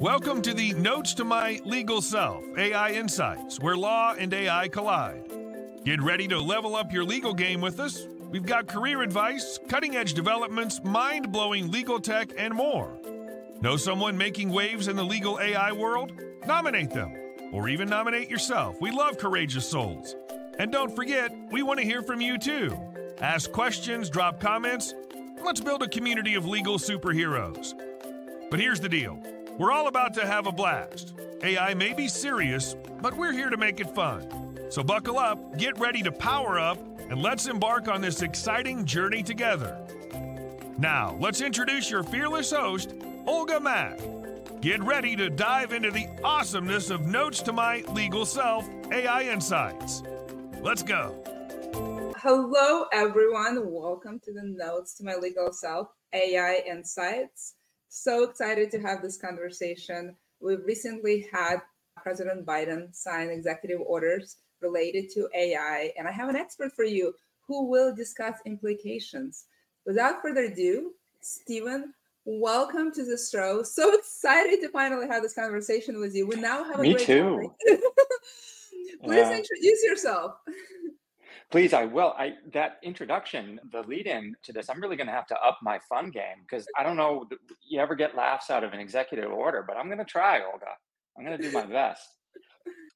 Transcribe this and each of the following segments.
Welcome to the Notes to My Legal Self, AI Insights, where law and AI collide. Get ready to level up your legal game with us. We've got career advice, cutting-edge developments, mind-blowing legal tech, and more. Know someone making waves in the legal AI world? Nominate them, or even nominate yourself. We love courageous souls. And don't forget, we want to hear from you too. Ask questions, drop comments. Let's build a community of legal superheroes. But here's the deal. We're all about to have a blast. AI may be serious, but we're here to make it fun. So buckle up, get ready to power up, and let's embark on this exciting journey together. Now, let's introduce your fearless host, Olga Mack. Get ready to dive into the awesomeness of Notes to My Legal Self, AI Insights. Let's go. Hello, everyone. Welcome to the Notes to My Legal Self, AI Insights. So excited to have this conversation. We recently had President Biden sign executive orders related to AI, and I have an expert for you who will discuss implications. Without further ado, Steven, welcome to the show. So excited to finally have this conversation with you. We now have a Me great too. Please introduce yourself. Please, I will. That introduction, the lead-in to this, I'm really going to have to up my fun game because I don't know you ever get laughs out of an executive order, but I'm going to try, Olga. I'm going to do my best.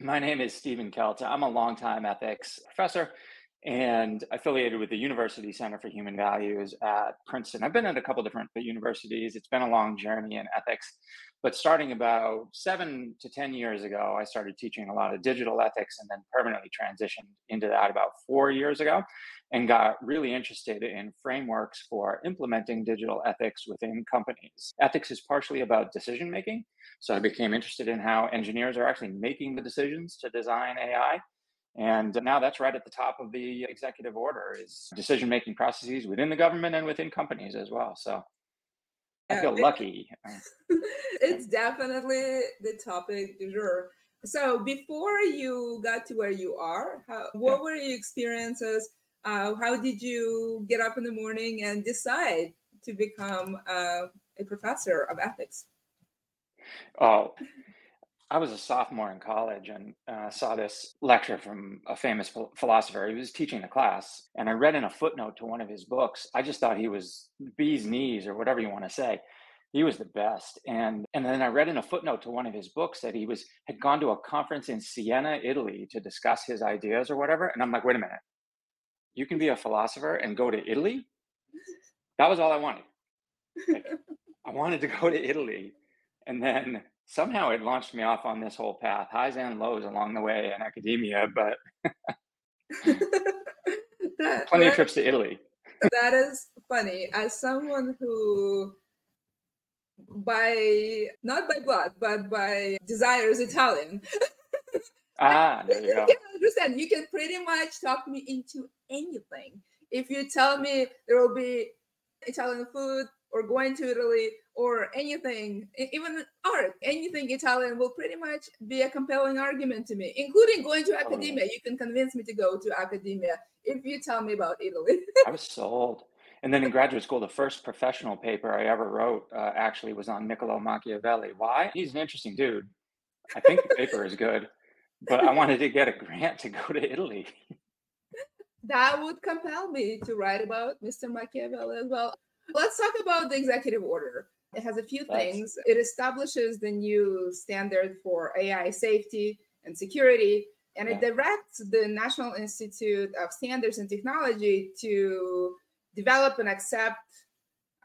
My name is Steven Kelts. I'm a longtime ethics professor and affiliated with the University Center for Human Values at Princeton. I've been at a couple different universities. It's been a long journey in ethics, but starting about 7 to 10 years ago, I started teaching a lot of digital ethics and then permanently transitioned into that about 4 years ago and got really interested in frameworks for implementing digital ethics within companies. Ethics is partially about decision-making. So I became interested in how engineers are actually making the decisions to design AI. And now that's right at the top of the executive order is decision-making processes within the government and within companies as well. So I feel lucky. It's definitely the topic du jour. So before you got to where you are, what were your experiences? How did you get up in the morning and decide to become a professor of ethics? Oh, I was a sophomore in college and saw this lecture from a famous philosopher. He was teaching a class, and I read in a footnote to one of his books. I just thought he was bee's knees or whatever you want to say. He was the best. And then I read in a footnote to one of his books that he had gone to a conference in Siena, Italy, to discuss his ideas or whatever. And I'm like, wait a minute, you can be a philosopher and go to Italy? That was all I wanted. Like, I wanted to go to Italy. And then somehow it launched me off on this whole path, highs and lows along the way in academia, but plenty of trips to Italy. That is funny. As someone who, not by blood, but by desire is Italian. There you go. You can understand. You can pretty much talk me into anything. If you tell me there will be Italian food, or going to Italy, or anything, even art, anything Italian will pretty much be a compelling argument to me, including going to academia. You can convince me to go to academia if you tell me about Italy. I was sold. And then in graduate school, the first professional paper I ever wrote actually was on Niccolò Machiavelli. Why? He's an interesting dude. I think the paper is good, but I wanted to get a grant to go to Italy. That would compel me to write about Mr. Machiavelli as well. Let's talk about the executive order. It has a few things. It establishes the new standard for AI safety and security, and it directs the National Institute of Standards and Technology to develop and accept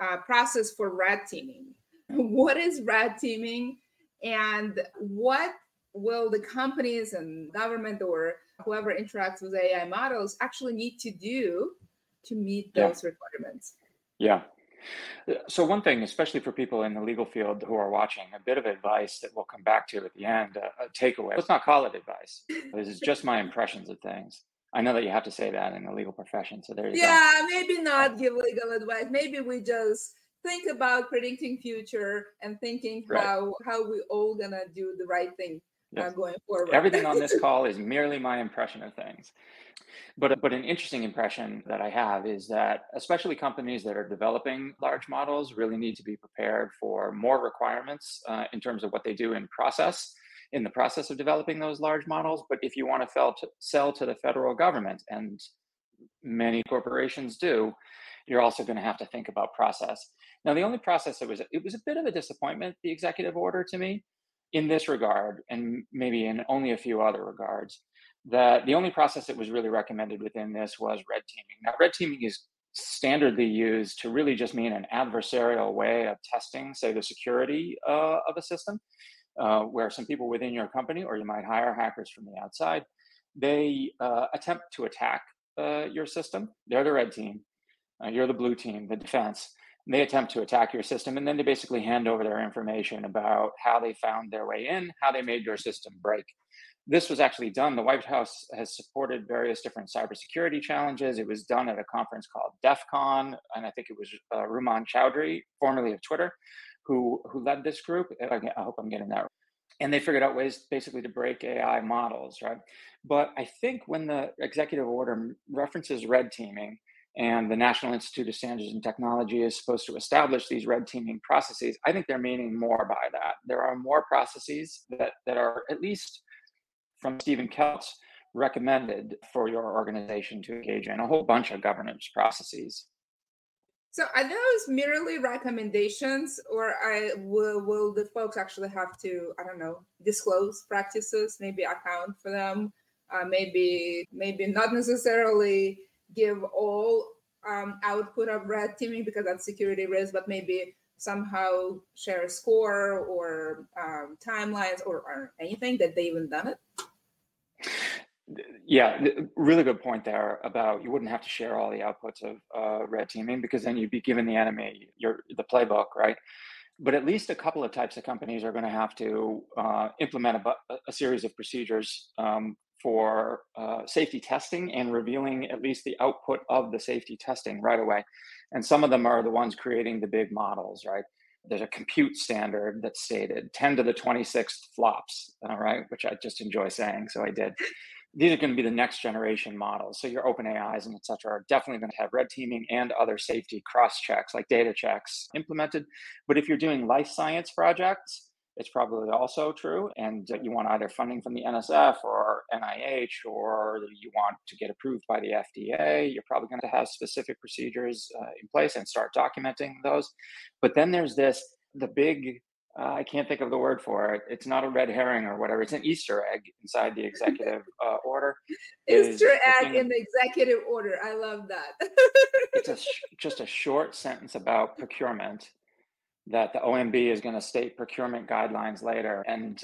a process for red teaming. What is red teaming, and what will the companies and government or whoever interacts with AI models actually need to do to meet those requirements? Yeah. So one thing, especially for people in the legal field who are watching, a bit of advice that we'll come back to at the end, a takeaway. Let's not call it advice. This is just my impressions of things. I know that you have to say that in the legal profession. So there you go. Yeah, maybe not give legal advice. Maybe we just think about predicting future and thinking how we all going to do the right thing going forward. Everything on this call is merely my impression of things. But an interesting impression that I have is that especially companies that are developing large models really need to be prepared for more requirements in terms of what they do in the process of developing those large models. But if you want to sell to the federal government, and many corporations do, you're also going to have to think about process. Now, the only process that was a bit of a disappointment, the executive order to me, in this regard, and maybe in only a few other regards, that the only process that was really recommended within this was red teaming. Now, red teaming is standardly used to really just mean an adversarial way of testing, say, the security of a system, where some people within your company, or you might hire hackers from the outside, they attempt to attack your system. They're the red team. You're the blue team, the defense. They attempt to attack your system, and then they basically hand over their information about how they found their way in, how they made your system break. This was actually done. The White House has supported various different cybersecurity challenges. It was done at a conference called DEF CON, and I think it was Rumaan Chowdhury, formerly of Twitter, who led this group. I hope I'm getting that right. And they figured out ways basically to break AI models, right? But I think when the executive order references red teaming, and the National Institute of Standards and Technology is supposed to establish these red teaming processes, I think they're meaning more by that. There are more processes that are, at least from Steven Kelts, recommended for your organization to engage in, a whole bunch of governance processes. So are those merely recommendations, or will the folks actually have to, I don't know, disclose practices, maybe account for them, maybe not necessarily give all output of red teaming because that's security risk, but maybe somehow share a score or timelines or anything that they even done it? Yeah, really good point there about you wouldn't have to share all the outputs of red teaming, because then you'd be giving the enemy the playbook, right? But at least a couple of types of companies are going to have to implement a series of procedures for safety testing and revealing at least the output of the safety testing right away. And some of them are the ones creating the big models, right? There's a compute standard that's stated 10 to the 26th flops, right? Which I just enjoy saying, so I did. These are going to be the next generation models. So your OpenAIs and et cetera are definitely going to have red teaming and other safety cross checks, like data checks, implemented. But if you're doing life science projects, it's probably also true, and you want either funding from the NSF or NIH, or you want to get approved by the FDA. You're probably going to have specific procedures in place and start documenting those. But then there's the big, I can't think of the word for it. It's not a red herring or whatever. It's an Easter egg inside the executive order. Easter egg in the executive order. I love that. It's just a short sentence about procurement, that the OMB is going to state procurement guidelines later. And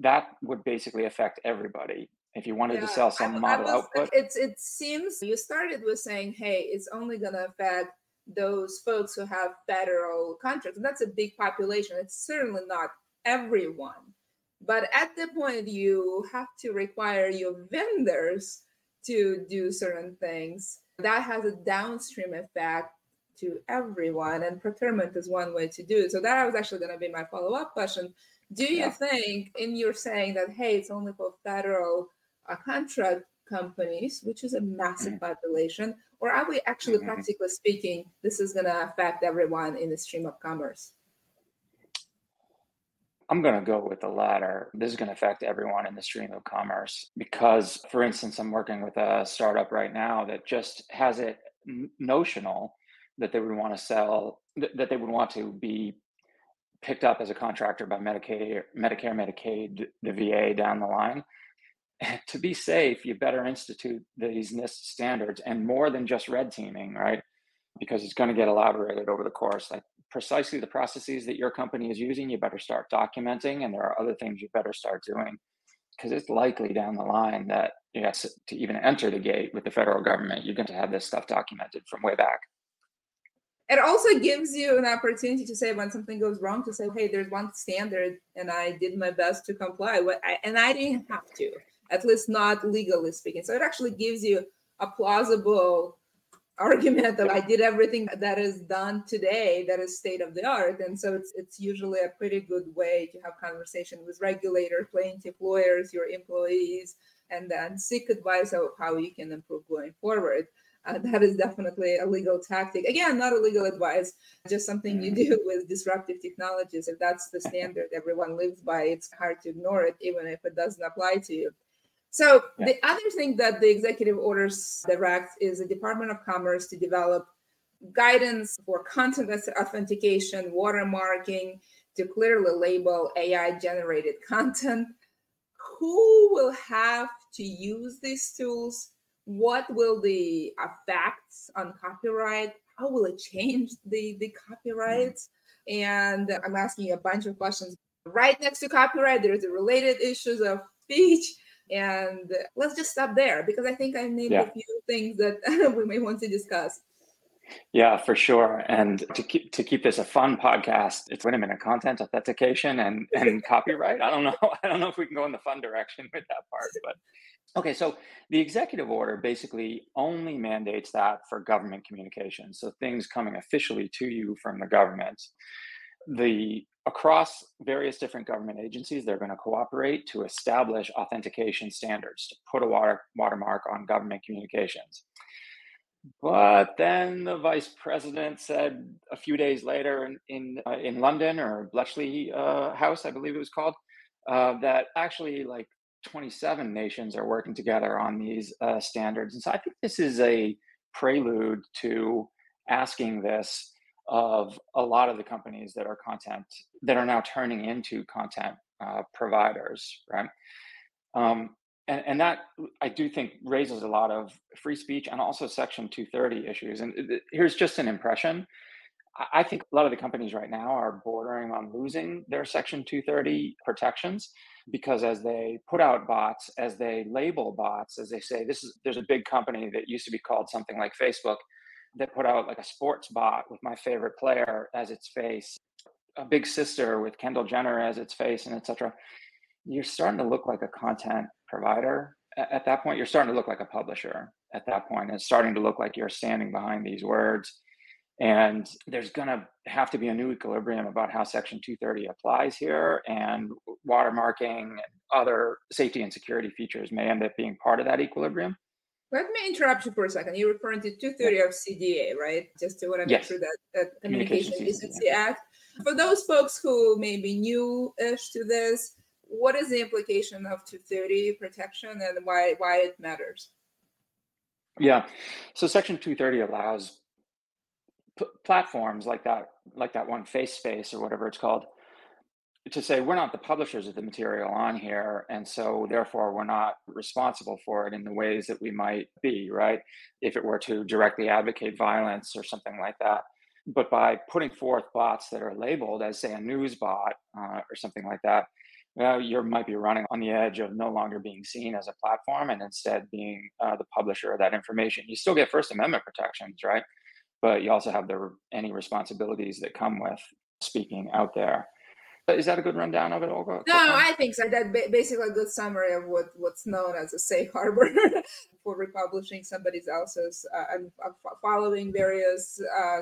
that would basically affect everybody if you wanted to sell some model output. It seems you started with saying, hey, it's only going to affect those folks who have federal contracts. And that's a big population. It's certainly not everyone. But at the point, you have to require your vendors to do certain things. That has a downstream effect to everyone, and procurement is one way to do it. So that was actually going to be my follow-up question. Do you think, in your saying that, hey, it's only for federal contract companies, which is a massive population, or are we actually, practically speaking, this is going to affect everyone in the stream of commerce? I'm going to go with the latter. This is going to affect everyone in the stream of commerce because, for instance, I'm working with a startup right now that just has it notional that they would want to sell, that they would want to be picked up as a contractor by Medicaid, the VA down the line. To be safe, you better institute these NIST standards and more than just red teaming, right? Because it's going to get elaborated over the course. Like precisely the processes that your company is using, you better start documenting, and there are other things you better start doing, because it's likely down the line that to even enter the gate with the federal government, you're going to have this stuff documented from way back. It also gives you an opportunity to say, when something goes wrong, to say, hey, there's one standard and I did my best to comply, and I didn't have to, at least not legally speaking. So it actually gives you a plausible argument that I did everything that is done today that is state of the art. And so it's usually a pretty good way to have conversation with regulators, plaintiff lawyers, your employees, and then seek advice of how you can improve going forward. That is definitely a legal tactic. Again, not a legal advice, just something you do with disruptive technologies. If that's the standard everyone lives by, it's hard to ignore it, even if it doesn't apply to you. So the other thing that the executive orders directs is the Department of Commerce to develop guidance for content authentication, watermarking, to clearly label AI-generated content. Who will have to use these tools? What will the effects on copyright? How will it change the copyrights? And I'm asking a bunch of questions. Right next to copyright, there's the related issues of speech. And let's just stop there, because I think I named a few things that we may want to discuss. Yeah, for sure. And to keep this a fun podcast, it's, wait a minute, content authentication and copyright. I don't know if we can go in the fun direction with that part, but okay. So the executive order basically only mandates that for government communications. So things coming officially to you from the government. Across various different government agencies, they're going to cooperate to establish authentication standards, to put a watermark on government communications. But then the vice president said a few days later in London, or Bletchley House, I believe it was called, that actually like 27 nations are working together on these standards. And so I think this is a prelude to asking this of a lot of the companies that are now turning into content providers, right? And that, I do think, raises a lot of free speech and also Section 230 issues. And here's just an impression. I think a lot of the companies right now are bordering on losing their Section 230 protections, because as they put out bots, as they label bots, as they say, there's a big company that used to be called something like Facebook that put out like a sports bot with my favorite player as its face, a big sister with Kendall Jenner as its face, and et cetera. You're starting to look like a content provider at that point. You're starting to look like a publisher at that point. It's starting to look like you're standing behind these words. And there's going to have to be a new equilibrium about how Section 230 applies here, and watermarking and other safety and security features may end up being part of that equilibrium. Let me interrupt you for a second. You're referring to 230 of CDA, right? Just to want to make sure that Communications Decency Act. For those folks who may be new-ish to this, what is the implication of 230 protection and why it matters? Yeah. So Section 230 allows platforms like that one, FaceSpace or whatever it's called, to say we're not the publishers of the material on here, and so therefore we're not responsible for it in the ways that we might be, right? If it were to directly advocate violence or something like that. But by putting forth bots that are labeled as, say, a news bot or something like that, well, you might be running on the edge of no longer being seen as a platform and instead being the publisher of that information. You still get First Amendment protections, right? But you also have any responsibilities that come with speaking out there. Is that a good rundown of it, Olga? No, I think so. That's basically a good summary of what's known as a safe harbor for republishing somebody else's and following various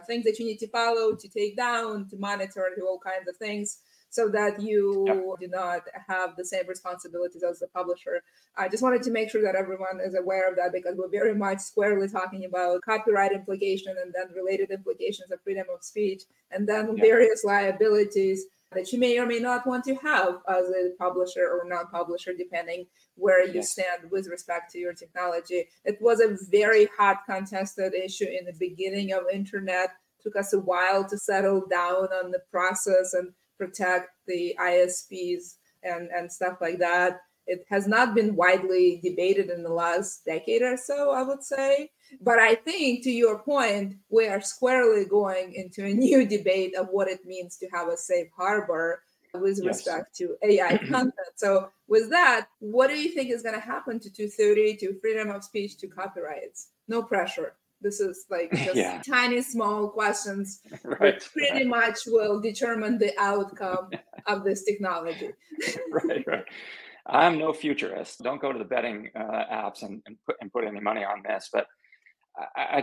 things that you need to follow, to take down, to monitor, to all kinds of things, so that you do not have the same responsibilities as the publisher. I just wanted to make sure that everyone is aware of that, because we're very much squarely talking about copyright implication and then related implications of freedom of speech, and then various liabilities that you may or may not want to have as a publisher or non-publisher, depending where you stand with respect to your technology. It was a very hot contested issue in the beginning of internet. It took us a while to settle down on the process and protect the ISPs and stuff like that. It has not been widely debated in the last decade or so, I would say. But I think, to your point, we are squarely going into a new debate of what it means to have a safe harbor with respect to AI content. So with that, what do you think is going to happen to 230, to freedom of speech, to copyrights? No pressure. This is like just tiny, small questions which pretty much will determine the outcome of this technology. Right. I'm no futurist. Don't go to the betting apps and put any money on this. But I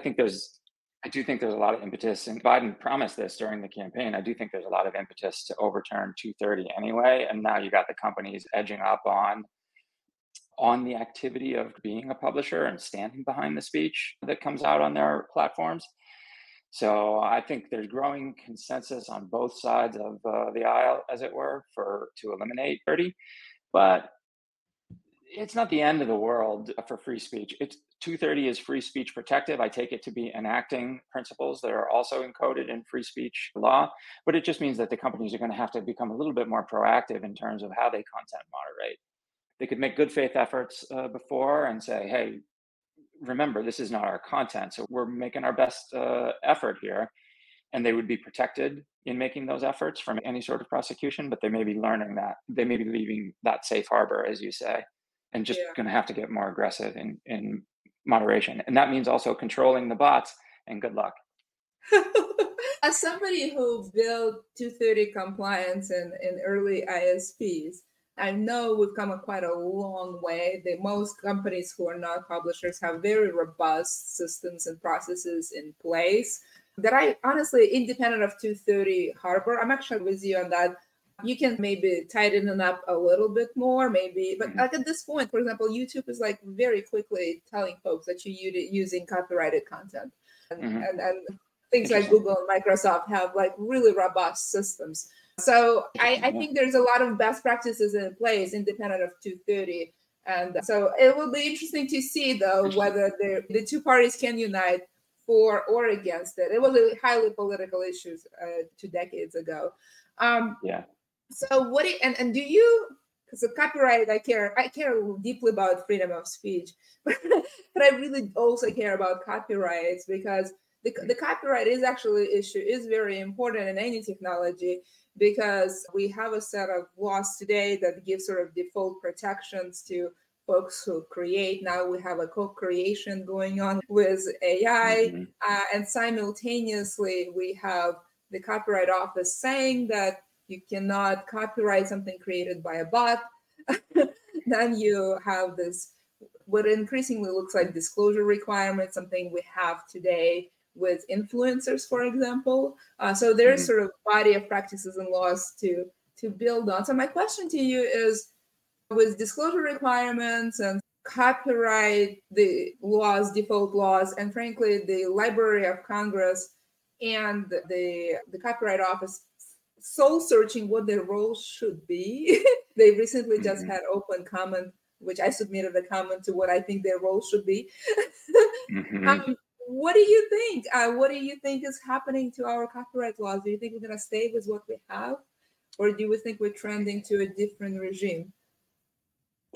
do think there's a lot of impetus, and Biden promised this during the campaign. I do think there's a lot of impetus to overturn 230 anyway. And now you got the companies edging up on the activity of being a publisher and standing behind the speech that comes out on their platforms. So I think there's growing consensus on both sides of the aisle, as it were, to eliminate 30. But it's not the end of the world for free speech. 230 is free speech protective. I take it to be enacting principles that are also encoded in free speech law, but it just means that the companies are going to have to become a little bit more proactive in terms of how they content moderate. They could make good faith efforts before and say, hey, remember, this is not our content, so we're making our best effort here. And they would be protected in making those efforts from any sort of prosecution, but they may be learning that. They may be leaving that safe harbor, as you say, and just going to have to get more aggressive in moderation. And that means also controlling the bots, and good luck. As somebody who built 230 compliance in early ISPs, I know we've come quite a long way. Most companies who are not publishers have very robust systems and processes in place that I honestly, independent of 230 harbor, I'm actually with you on that. You can maybe tighten it up a little bit more, maybe. But like at this point, for example, YouTube is like very quickly telling folks that you're using copyrighted content. And things like Google and Microsoft have like really robust systems. So I think there's a lot of best practices in place, independent of 230. And so it will be interesting to see, though, whether the two parties can unite for or against it. It was a highly political issue 2 decades ago. So what and do you, because of copyright, I care deeply about freedom of speech, but I really also care about copyrights, because the copyright is actually issue is very important in any technology, because we have a set of laws today that give sort of default protections to folks who create. Now we have a co-creation going on with AI, and simultaneously we have the Copyright Office saying that you cannot copyright something created by a bot. Then you have this, what increasingly looks like disclosure requirements, something we have today with influencers, for example. So there's sort of body of practices and laws to build on. So my question to you is, with disclosure requirements and copyright, the laws, default laws, and frankly, the Library of Congress and the Copyright Office soul searching what their role should be. They recently just had open comment, which I submitted a comment to what I think their role should be. What do you think? What do you think is happening to our copyright laws? Do you think we're going to stay with what we have? Or do you think we're trending to a different regime?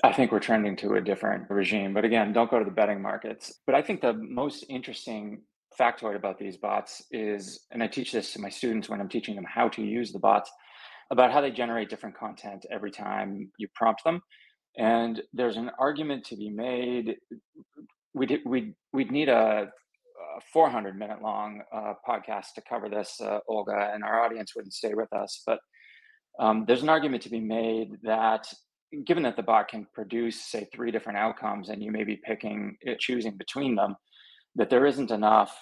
I think we're trending to a different regime. But again, don't go to the betting markets. But I think the most interesting factoid about these bots is, and I teach this to my students when I'm teaching them how to use the bots, about how they generate different content every time you prompt them. And there's an argument to be made. We'd need a 400-minute long podcast to cover this, Olga, and our audience wouldn't stay with us. But there's an argument to be made that, given that the bot can produce, say, 3 different outcomes, and you may be choosing between them, that there isn't enough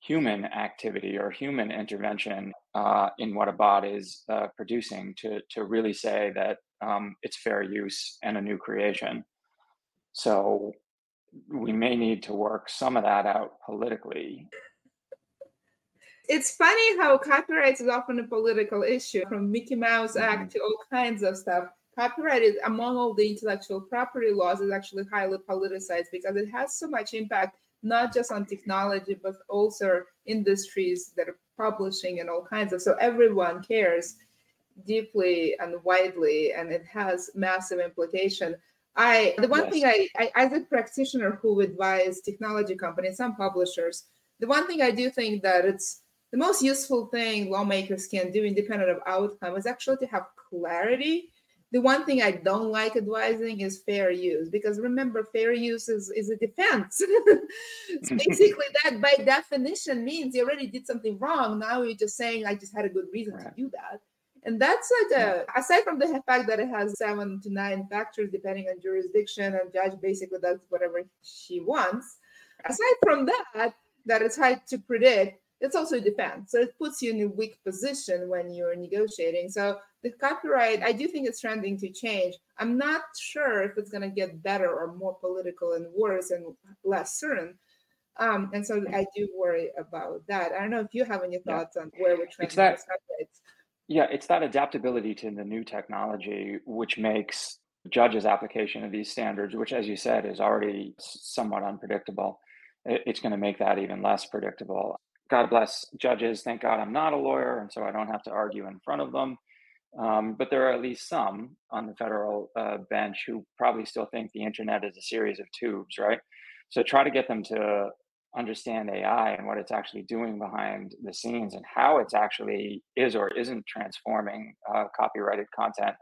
human activity or human intervention in what a bot is producing to really say that it's fair use and a new creation. So we may need to work some of that out politically. It's funny how copyright is often a political issue, from Mickey Mouse Act to all kinds of stuff. Copyright is, among all the intellectual property laws, is actually highly politicized because it has so much impact, not just on technology, but also industries that are publishing and all kinds of. So everyone cares deeply and widely, and it has massive implication. The one thing I, as a practitioner who advised technology companies, some publishers, the one thing I do think that it's the most useful thing lawmakers can do, independent of outcome, is actually to have clarity. The one thing I don't like advising is fair use, because remember, fair use is a defense. So basically, that by definition means you already did something wrong. Now you're just saying, I just had a good reason to do that. And that's like aside from the fact that it has 7 to 9 factors, depending on jurisdiction, and judge basically does whatever she wants. Aside from that it's hard to predict, it's also defense. So it puts you in a weak position when you're negotiating. So the copyright, I do think it's trending to change. I'm not sure if it's going to get better or more political and worse and less certain. And so I do worry about that. I don't know if you have any thoughts on where we're trending. It's that adaptability to the new technology, which makes judges' application of these standards, which, as you said, is already somewhat unpredictable. It's going to make that even less predictable. God bless judges. Thank God I'm not a lawyer, and so I don't have to argue in front of them. But there are at least some on the federal bench who probably still think the internet is a series of tubes, right? So try to get them to understand AI and what it's actually doing behind the scenes and how it's actually is or isn't transforming copyrighted content.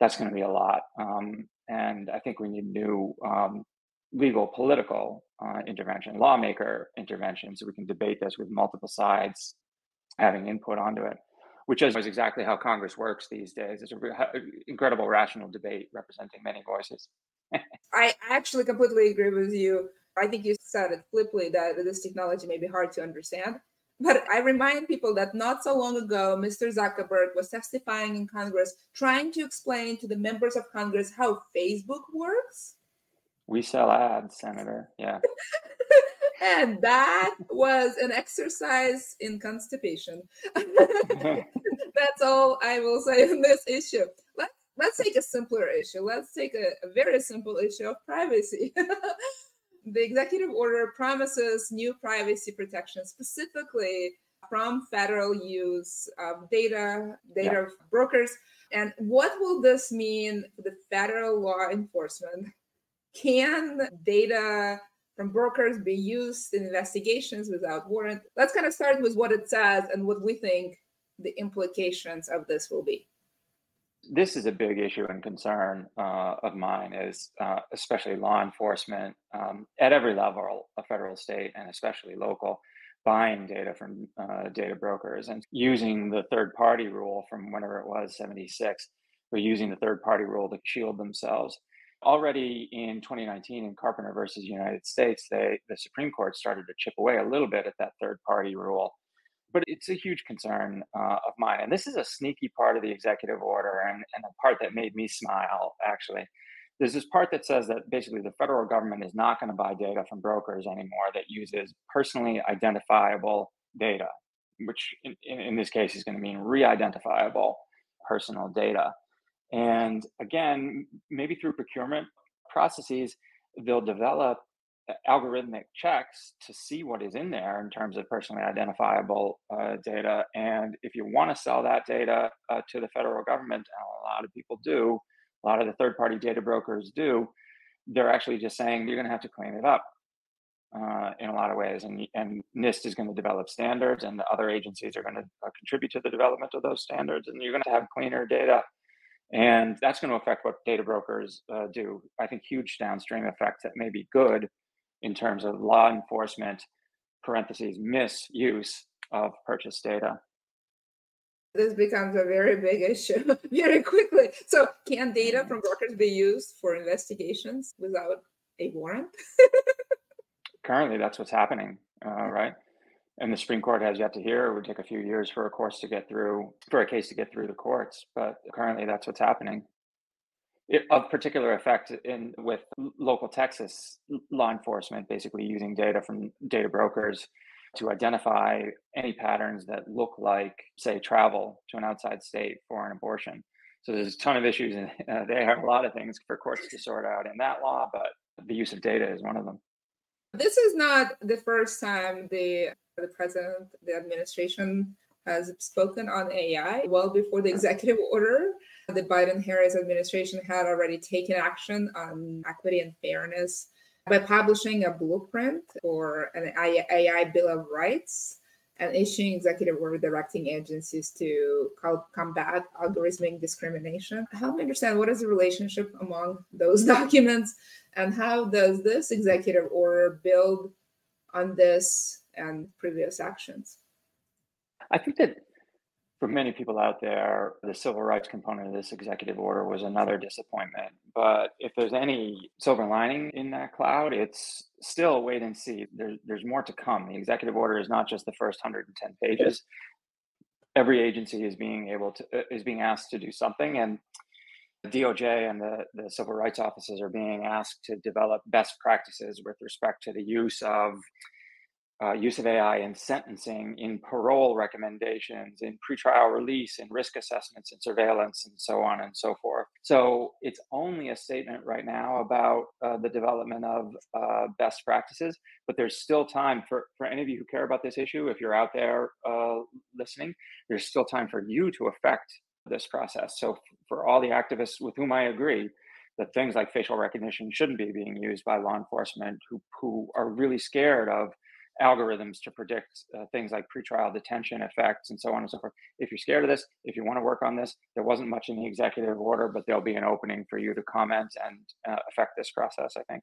That's going to be a lot. And I think we need new legal, political intervention, lawmaker intervention, so we can debate this with multiple sides having input onto it, which is exactly how Congress works these days. It's an incredible rational debate representing many voices. I actually completely agree with you. I think you said it flippantly that this technology may be hard to understand. But I remind people that not so long ago, Mr. Zuckerberg was testifying in Congress, trying to explain to the members of Congress how Facebook works. We sell ads, Senator. Yeah. And that was an exercise in constipation. That's all I will say on this issue. Let's take a simpler issue. Let's take a very simple issue of privacy. The executive order promises new privacy protection, specifically from federal use of data brokers. And what will this mean for the federal law enforcement? Can data from brokers be used in investigations without warrant? Let's kind of start with what it says and what we think the implications of this will be. This is a big issue and concern of mine, is especially law enforcement at every level, federal, state, and especially local, buying data from data brokers and using the third-party rule from whenever it was, 76, but using the third-party rule to shield themselves. Already in 2019, in Carpenter versus United States, the Supreme Court started to chip away a little bit at that third-party rule. But it's a huge concern of mine. And this is a sneaky part of the executive order and a part that made me smile, actually. There's this part that says that basically the federal government is not going to buy data from brokers anymore that uses personally identifiable data, which in this case is going to mean re-identifiable personal data. And again, maybe through procurement processes, they'll develop algorithmic checks to see what is in there in terms of personally identifiable data. And if you want to sell that data to the federal government, and a lot of people do, a lot of the third-party data brokers do, they're actually just saying you're going to have to clean it up in a lot of ways. And NIST is going to develop standards, and the other agencies are going to contribute to the development of those standards, and you're going to have cleaner data. And that's going to affect what data brokers do. I think huge downstream effects that may be good in terms of law enforcement, misuse of purchased data. This becomes a very big issue very quickly. So can data from brokers be used for investigations without a warrant? Currently, that's what's happening, right? And the Supreme Court has yet to hear. It would take a few years for a case to get through the courts. But currently, that's what's happening. Of particular effect with local Texas law enforcement, basically using data from data brokers to identify any patterns that look like, say, travel to an outside state for an abortion. So there's a ton of issues, and they have a lot of things for courts to sort out in that law, but the use of data is one of them. This is not the first time the president, the administration has spoken on AI. Well before the executive order, the Biden-Harris administration had already taken action on equity and fairness by publishing a blueprint for an AI Bill of Rights and issuing executive order directing agencies to combat algorithmic discrimination. Help me understand, what is the relationship among those documents, and how does this executive order build on this and previous actions? I think that for many people out there, the civil rights component of this executive order was another disappointment. But if there's any silver lining in that cloud, it's still wait and see. There's more to come. The executive order is not just the first 110 pages. Every agency is being asked to do something, and the DOJ and the civil rights offices are being asked to develop best practices with respect to the use of AI in sentencing, in parole recommendations, in pretrial release, in risk assessments, and surveillance, and so on and so forth. So it's only a statement right now about the development of best practices, but there's still time for any of you who care about this issue. If you're out there listening, there's still time for you to affect this process. So for all the activists with whom I agree that things like facial recognition shouldn't be being used by law enforcement, who are really scared of algorithms to predict things like pretrial detention effects and so on and so forth. If you're scared of this, if you want to work on this, there wasn't much in the executive order, but there'll be an opening for you to comment and affect this process, I think.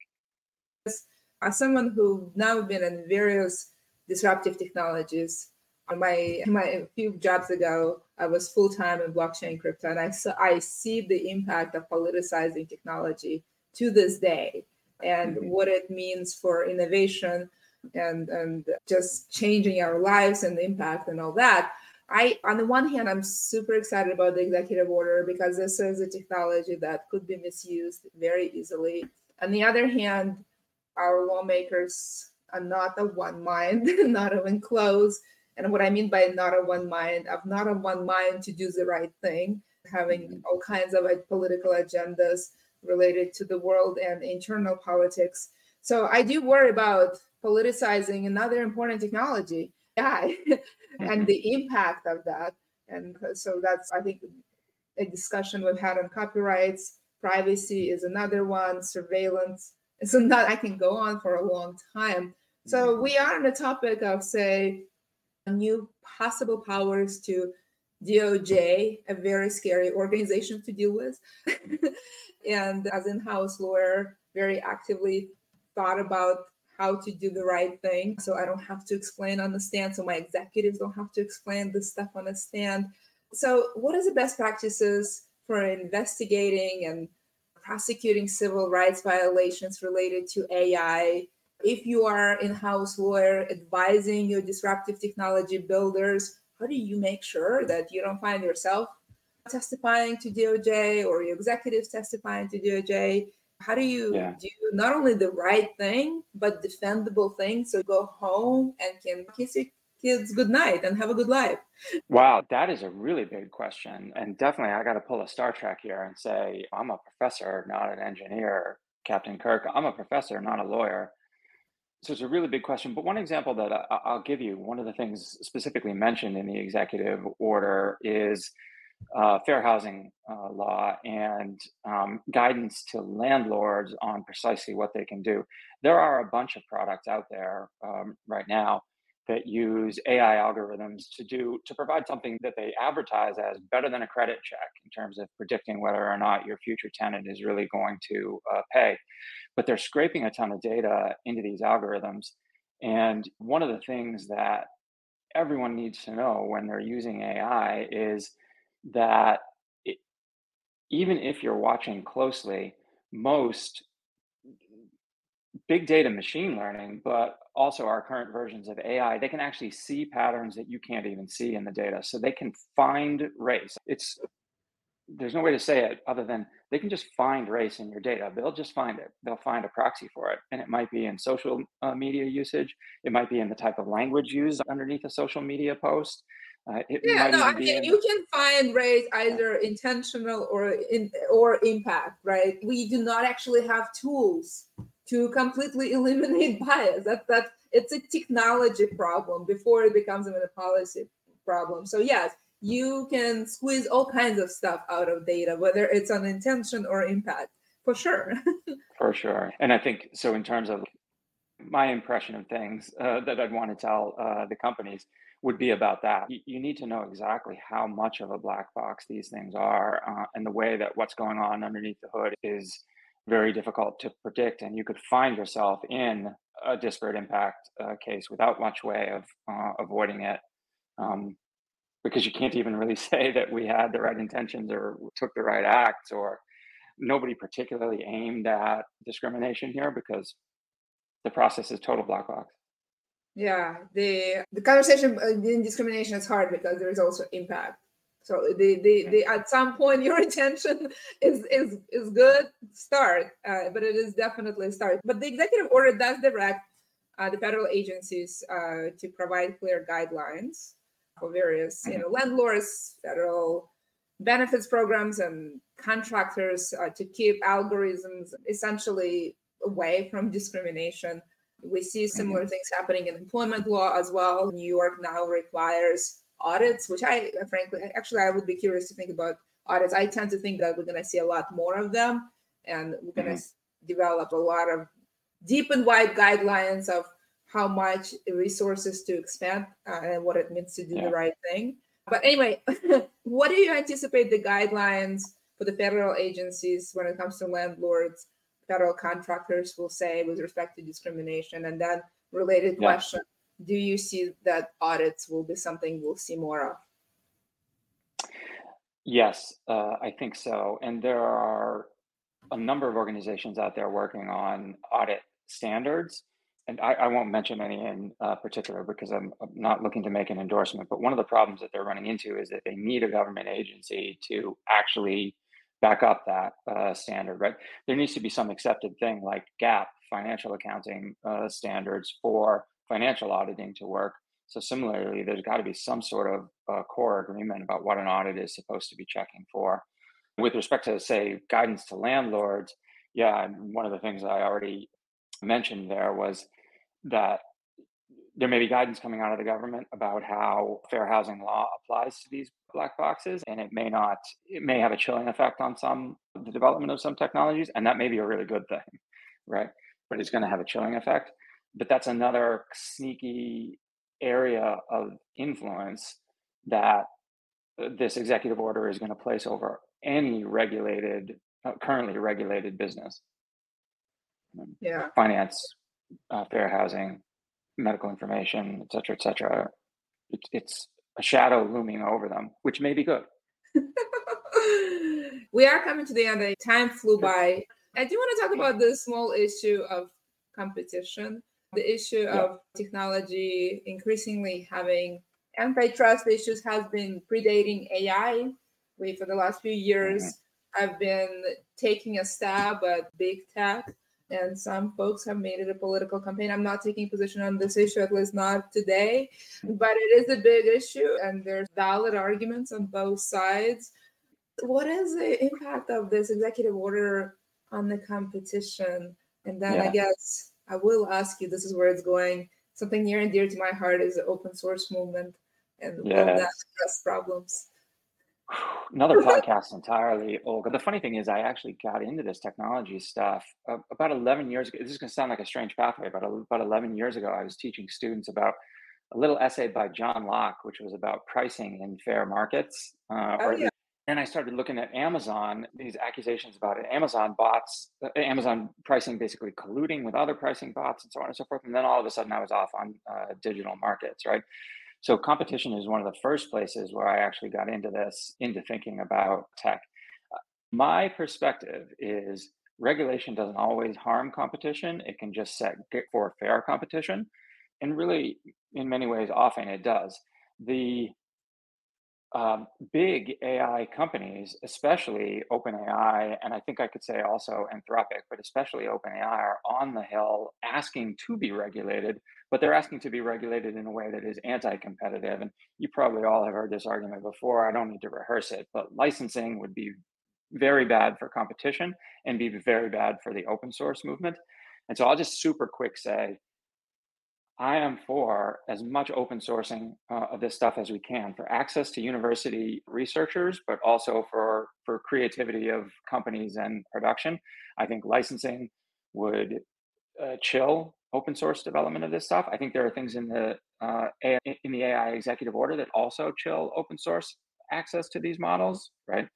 As someone who now been in various disruptive technologies, my few jobs ago, I was full-time in blockchain crypto, and I see the impact of politicizing technology to this day and what it means for innovation and just changing our lives and the impact and all that. On the one hand, I'm super excited about the executive order because this is a technology that could be misused very easily. On the other hand, our lawmakers are not of one mind, not even close. And what I mean by not of one mind, I'm not of one mind to do the right thing, having all kinds of political agendas related to the world and internal politics. So I do worry about politicizing another important technology, AI, and the impact of that. And so that's, I think, a discussion we've had on copyrights. Privacy is another one, surveillance. So that I can go on for a long time. So we are on the topic of, say, new possible powers to DOJ, a very scary organization to deal with. And as an in-house lawyer, very actively thought about how to do the right thing. So I don't have to explain on the stand. So my executives don't have to explain this stuff on the stand. So what is the best practices for investigating and prosecuting civil rights violations related to AI? If you are an in-house lawyer advising your disruptive technology builders, how do you make sure that you don't find yourself testifying to DOJ or your executives testifying to DOJ? How do you do not only the right thing, but defendable things? So go home and can kiss your kids goodnight and have a good life. Wow, that is a really big question. And definitely, I got to pull a Star Trek here and say, I'm a professor, not an engineer. Captain Kirk, I'm a professor, not a lawyer. So it's a really big question. But one example that I'll give you, one of the things specifically mentioned in the executive order is fair housing law and guidance to landlords on precisely what they can do. There are a bunch of products out there right now that use AI algorithms to provide something that they advertise as better than a credit check in terms of predicting whether or not your future tenant is really going to pay. But they're scraping a ton of data into these algorithms. And one of the things that everyone needs to know when they're using AI is that even if you're watching closely, most big data machine learning, but also our current versions of AI, they can actually see patterns that you can't even see in the data. So they can find race. There's no way to say it other than they can just find race in your data. They'll just find it. They'll find a proxy for it. And it might be in social media usage. It might be in the type of language used underneath a social media post. You can find race either intentional or impact, right? We do not actually have tools to completely eliminate bias. That it's a technology problem before it becomes even a policy problem. So yes, you can squeeze all kinds of stuff out of data, whether it's on intention or impact, for sure. For sure. And I think, so in terms of my impression of things that I'd want to tell the companies would be about that. You need to know exactly how much of a black box these things are and the way that what's going on underneath the hood is very difficult to predict, and you could find yourself in a disparate impact case without much way of avoiding it. because you can't even really say that we had the right intentions or took the right acts, or nobody particularly aimed at discrimination here because the process is total black box. Yeah, the conversation in discrimination is hard because there is also impact. So the at some point your intention is good start, but it is definitely a start. But the executive order does direct the federal agencies to provide clear guidelines for various, landlords, federal benefits programs, and contractors to keep algorithms essentially away from discrimination. We see similar things happening in employment law as well. New York now requires audits, which I frankly, actually, I would be curious to think about audits. I tend to think that we're going to see a lot more of them, and we're going to develop a lot of deep and wide guidelines of how much resources to expend and what it means to do the right thing. But anyway, what do you anticipate the guidelines for the federal agencies when it comes to landlords, federal contractors will say with respect to discrimination? And then related question, do you see that audits will be something we'll see more of? Yes, I think so. And there are a number of organizations out there working on audit standards. And I won't mention any in particular because I'm not looking to make an endorsement, but one of the problems that they're running into is that they need a government agency to actually back up that standard, right? There needs to be some accepted thing like GAAP, financial accounting standards for financial auditing to work. So similarly, there's got to be some sort of core agreement about what an audit is supposed to be checking for. With respect to, say, guidance to landlords, one of the things I already mentioned there was that there may be guidance coming out of the government about how fair housing law applies to these black boxes, and it may have a chilling effect on the development of some technologies, and that may be a really good thing, right? But it's going to have a chilling effect. But that's another sneaky area of influence that this executive order is going to place over any currently regulated business. Finance, fair housing, medical information, et cetera, et cetera. It's a shadow looming over them, which may be good. We are coming to the end. Time flew by. I do want to talk about the small issue of competition, the issue of technology increasingly having antitrust issues has been predating AI. We, for the last few years, have been taking a stab at big tech. And some folks have made it a political campaign. I'm not taking a position on this issue, at least not today, but it is a big issue and there's valid arguments on both sides. What is the impact of this executive order on the competition? And then I guess I will ask you, this is where it's going. Something near and dear to my heart is the open source movement and all that stress problems. Another podcast entirely, Olga. The funny thing is I actually got into this technology stuff about 11 years ago. This is going to sound like a strange pathway, but about 11 years ago, I was teaching students about a little essay by John Locke, which was about pricing in fair markets. And I started looking at Amazon, these accusations about it. Amazon bots, Amazon pricing basically colluding with other pricing bots and so on and so forth. And then all of a sudden I was off on digital markets, right? So competition is one of the first places where I actually got into this, into thinking about tech. My perspective is regulation doesn't always harm competition. It can just set for fair competition. And really, in many ways, often it does. The big AI companies, especially OpenAI, and I think I could say also Anthropic, but especially OpenAI, are on the hill asking to be regulated, but they're asking to be regulated in a way that is anti-competitive. And you probably all have heard this argument before. I don't need to rehearse it, but licensing would be very bad for competition and be very bad for the open source movement. And so I'll just super quick say, I am for as much open sourcing of this stuff as we can for access to university researchers, but also for creativity of companies and production. I think licensing would chill open source development of this stuff. I think there are things in the AI executive order that also chill open source access to these models, right?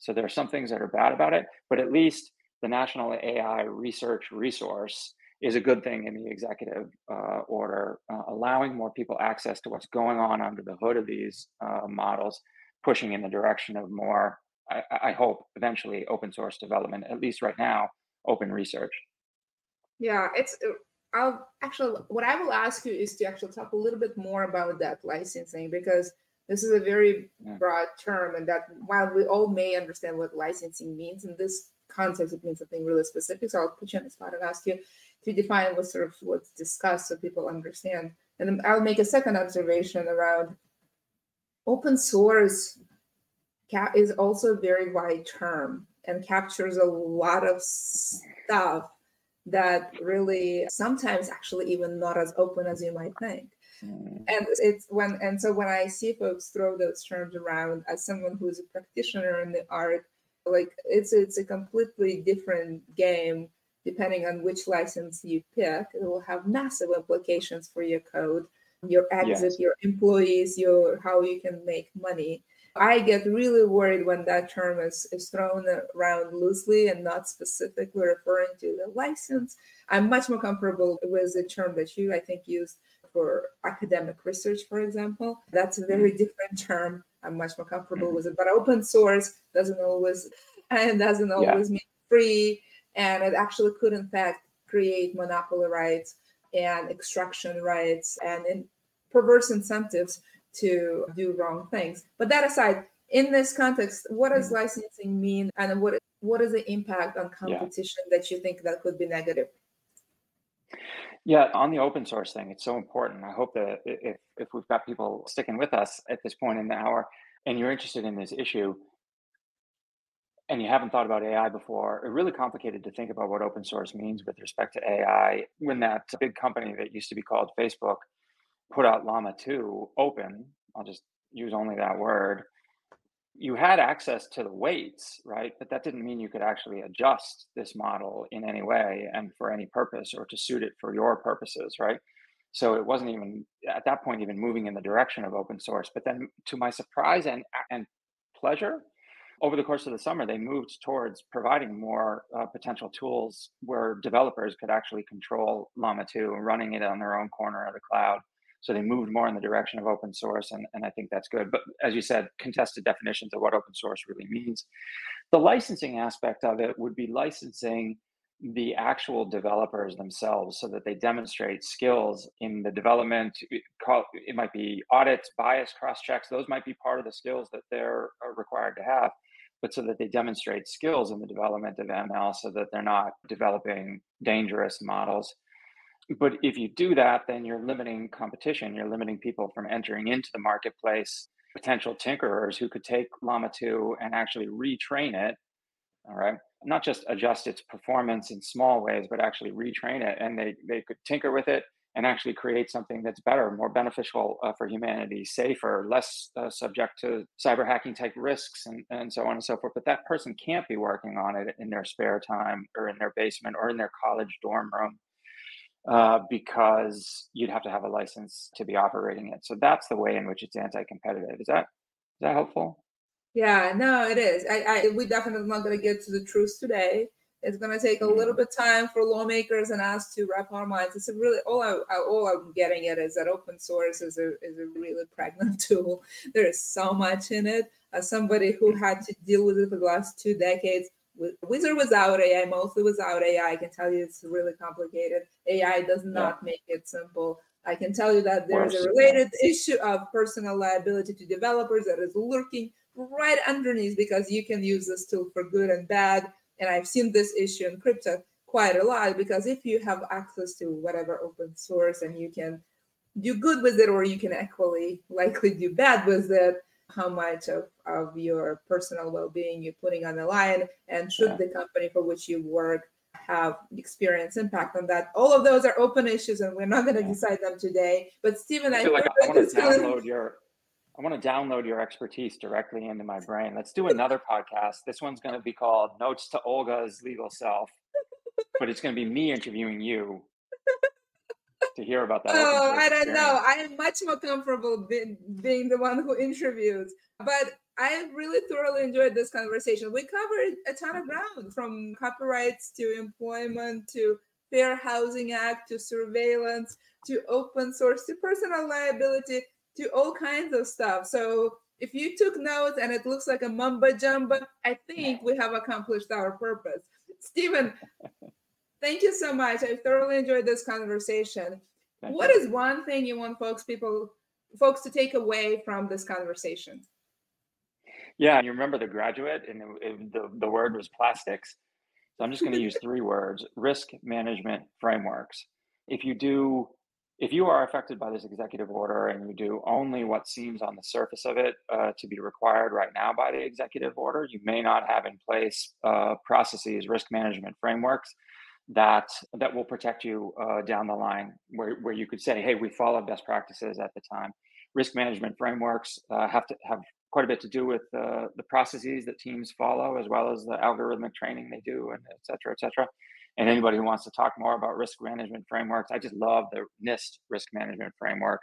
So there are some things that are bad about it, but at least the National AI Research Resource is a good thing in the executive order, allowing more people access to what's going on under the hood of these models, pushing in the direction of more, I hope, eventually open source development, at least right now, open research. Yeah, what I will ask you is to actually talk a little bit more about that licensing, because this is a very broad term, and that while we all may understand what licensing means, in this context, it means something really specific. So I'll put you on the spot and ask you to define what sort of what's discussed so people understand. And then I'll make a second observation around open source is also a very wide term and captures a lot of stuff that really sometimes actually even not as open as you might think. And so when I see folks throw those terms around, as someone who is a practitioner in the art, like it's a completely different game depending on which license you pick. It will have massive implications for your code, your exit, your employees, your how you can make money. I get really worried when that term is thrown around loosely and not specifically referring to the license. I'm much more comfortable with the term that you, I think, used for academic research, for example. That's a very different term. I'm much more comfortable with it. But open source doesn't always mean free. And it actually could, in fact, create monopoly rights and extraction rights and perverse incentives to do wrong things. But that aside, in this context, what does licensing mean, and what is the impact on competition that you think that could be negative? Yeah, on the open source thing, it's so important. I hope that if we've got people sticking with us at this point in the hour, and you're interested in this issue, and you haven't thought about AI before, it's really complicated to think about what open source means with respect to AI. When that big company that used to be called Facebook put out Llama 2 open, I'll just use only that word, you had access to the weights, right? But that didn't mean you could actually adjust this model in any way and for any purpose or to suit it for your purposes, right? So it wasn't even, at that point, even moving in the direction of open source. But then to my surprise and pleasure, over the course of the summer, they moved towards providing more potential tools where developers could actually control Llama 2 and running it on their own corner of the cloud. So they moved more in the direction of open source, and I think that's good. But as you said, contested definitions of what open source really means. The licensing aspect of it would be licensing the actual developers themselves so that they demonstrate skills in the development. It might be audits, bias, cross-checks. Those might be part of the skills that they're required to have, but so that they demonstrate skills in the development of ML so that they're not developing dangerous models. But if you do that, then you're limiting competition. You're limiting people from entering into the marketplace, potential tinkerers who could take Llama 2 and actually retrain it, all right? Not just adjust its performance in small ways, but actually retrain it. And they could tinker with it and actually create something that's better, more beneficial for humanity, safer, less subject to cyber hacking type risks and so on and so forth. But that person can't be working on it in their spare time or in their basement or in their college dorm room. Because you'd have to have a license to be operating it. So that's the way in which it's anti-competitive. Is that helpful? Yeah, no, it is. We're definitely not going to get to the truth today. It's going to take a little bit of time for lawmakers and us to wrap our minds. It's really all I'm getting at is that open source is a really pregnant tool. There is so much in it. As somebody who had to deal with it for the last 2 decades, with or without AI, mostly without AI, I can tell you it's really complicated. AI does not make it simple. I can tell you that there's a related issue of personal liability to developers that is lurking right underneath, because you can use this tool for good and bad. And I've seen this issue in crypto quite a lot, because if you have access to whatever open source and you can do good with it, or you can equally likely do bad with it, how much of your personal well-being you're putting on the line, and should the company for which you work have experience impact on that. All of those are open issues, and we're not going to decide them today. But Steven, I want to download your expertise directly into my brain. Let's do another podcast. This one's going to be called Notes to Olga's Legal Self, but it's going to be me interviewing you to hear about that. Oh, I don't know. I am much more comfortable being the one who interviews, but I really thoroughly enjoyed this conversation. We covered a ton of ground, from copyrights to employment to Fair Housing Act to surveillance to open source to personal liability to all kinds of stuff. So if you took notes and it looks like a mumbo jumbo, I think we have accomplished our purpose. Steven, thank you so much. I thoroughly enjoyed this conversation. What is one thing you want folks to take away from this conversation? Yeah, you remember The Graduate, and the word was plastics. So I'm just going to use three words: risk management frameworks. If you are affected by this executive order and you do only what seems on the surface of it to be required right now by the executive order, you may not have in place processes, risk management frameworks that will protect you down the line, where you could say, hey, we followed best practices at the time. Risk management frameworks have quite a bit to do with the processes that teams follow, as well as the algorithmic training they do, and et cetera, et cetera. And anybody who wants to talk more about risk management frameworks, I just love the NIST risk management framework,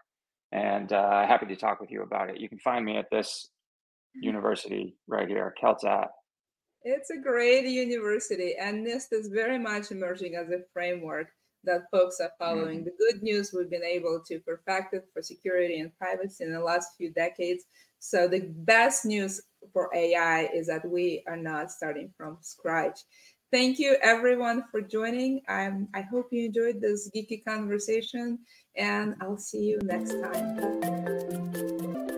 and happy to talk with you about it. You can find me at this university right here, Kelts at. It's a great university, and NIST is very much emerging as a framework that folks are following. Mm-hmm. The good news, we've been able to perfect it for security and privacy in the last few decades. So the best news for AI is that we are not starting from scratch. Thank you, everyone, for joining. I hope you enjoyed this geeky conversation, and I'll see you next time.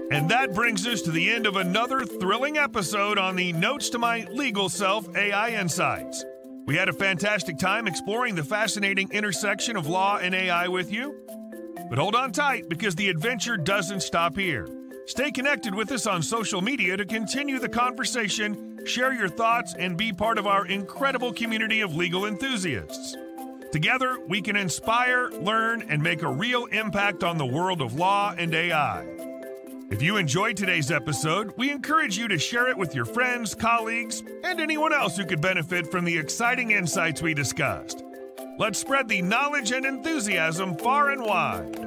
And that brings us to the end of another thrilling episode on the Notes to My Legal Self AI Insights. We had a fantastic time exploring the fascinating intersection of law and AI with you. But hold on tight, because the adventure doesn't stop here. Stay connected with us on social media to continue the conversation, share your thoughts, and be part of our incredible community of legal enthusiasts. Together, we can inspire, learn, and make a real impact on the world of law and AI. If you enjoyed today's episode, we encourage you to share it with your friends, colleagues, and anyone else who could benefit from the exciting insights we discussed. Let's spread the knowledge and enthusiasm far and wide.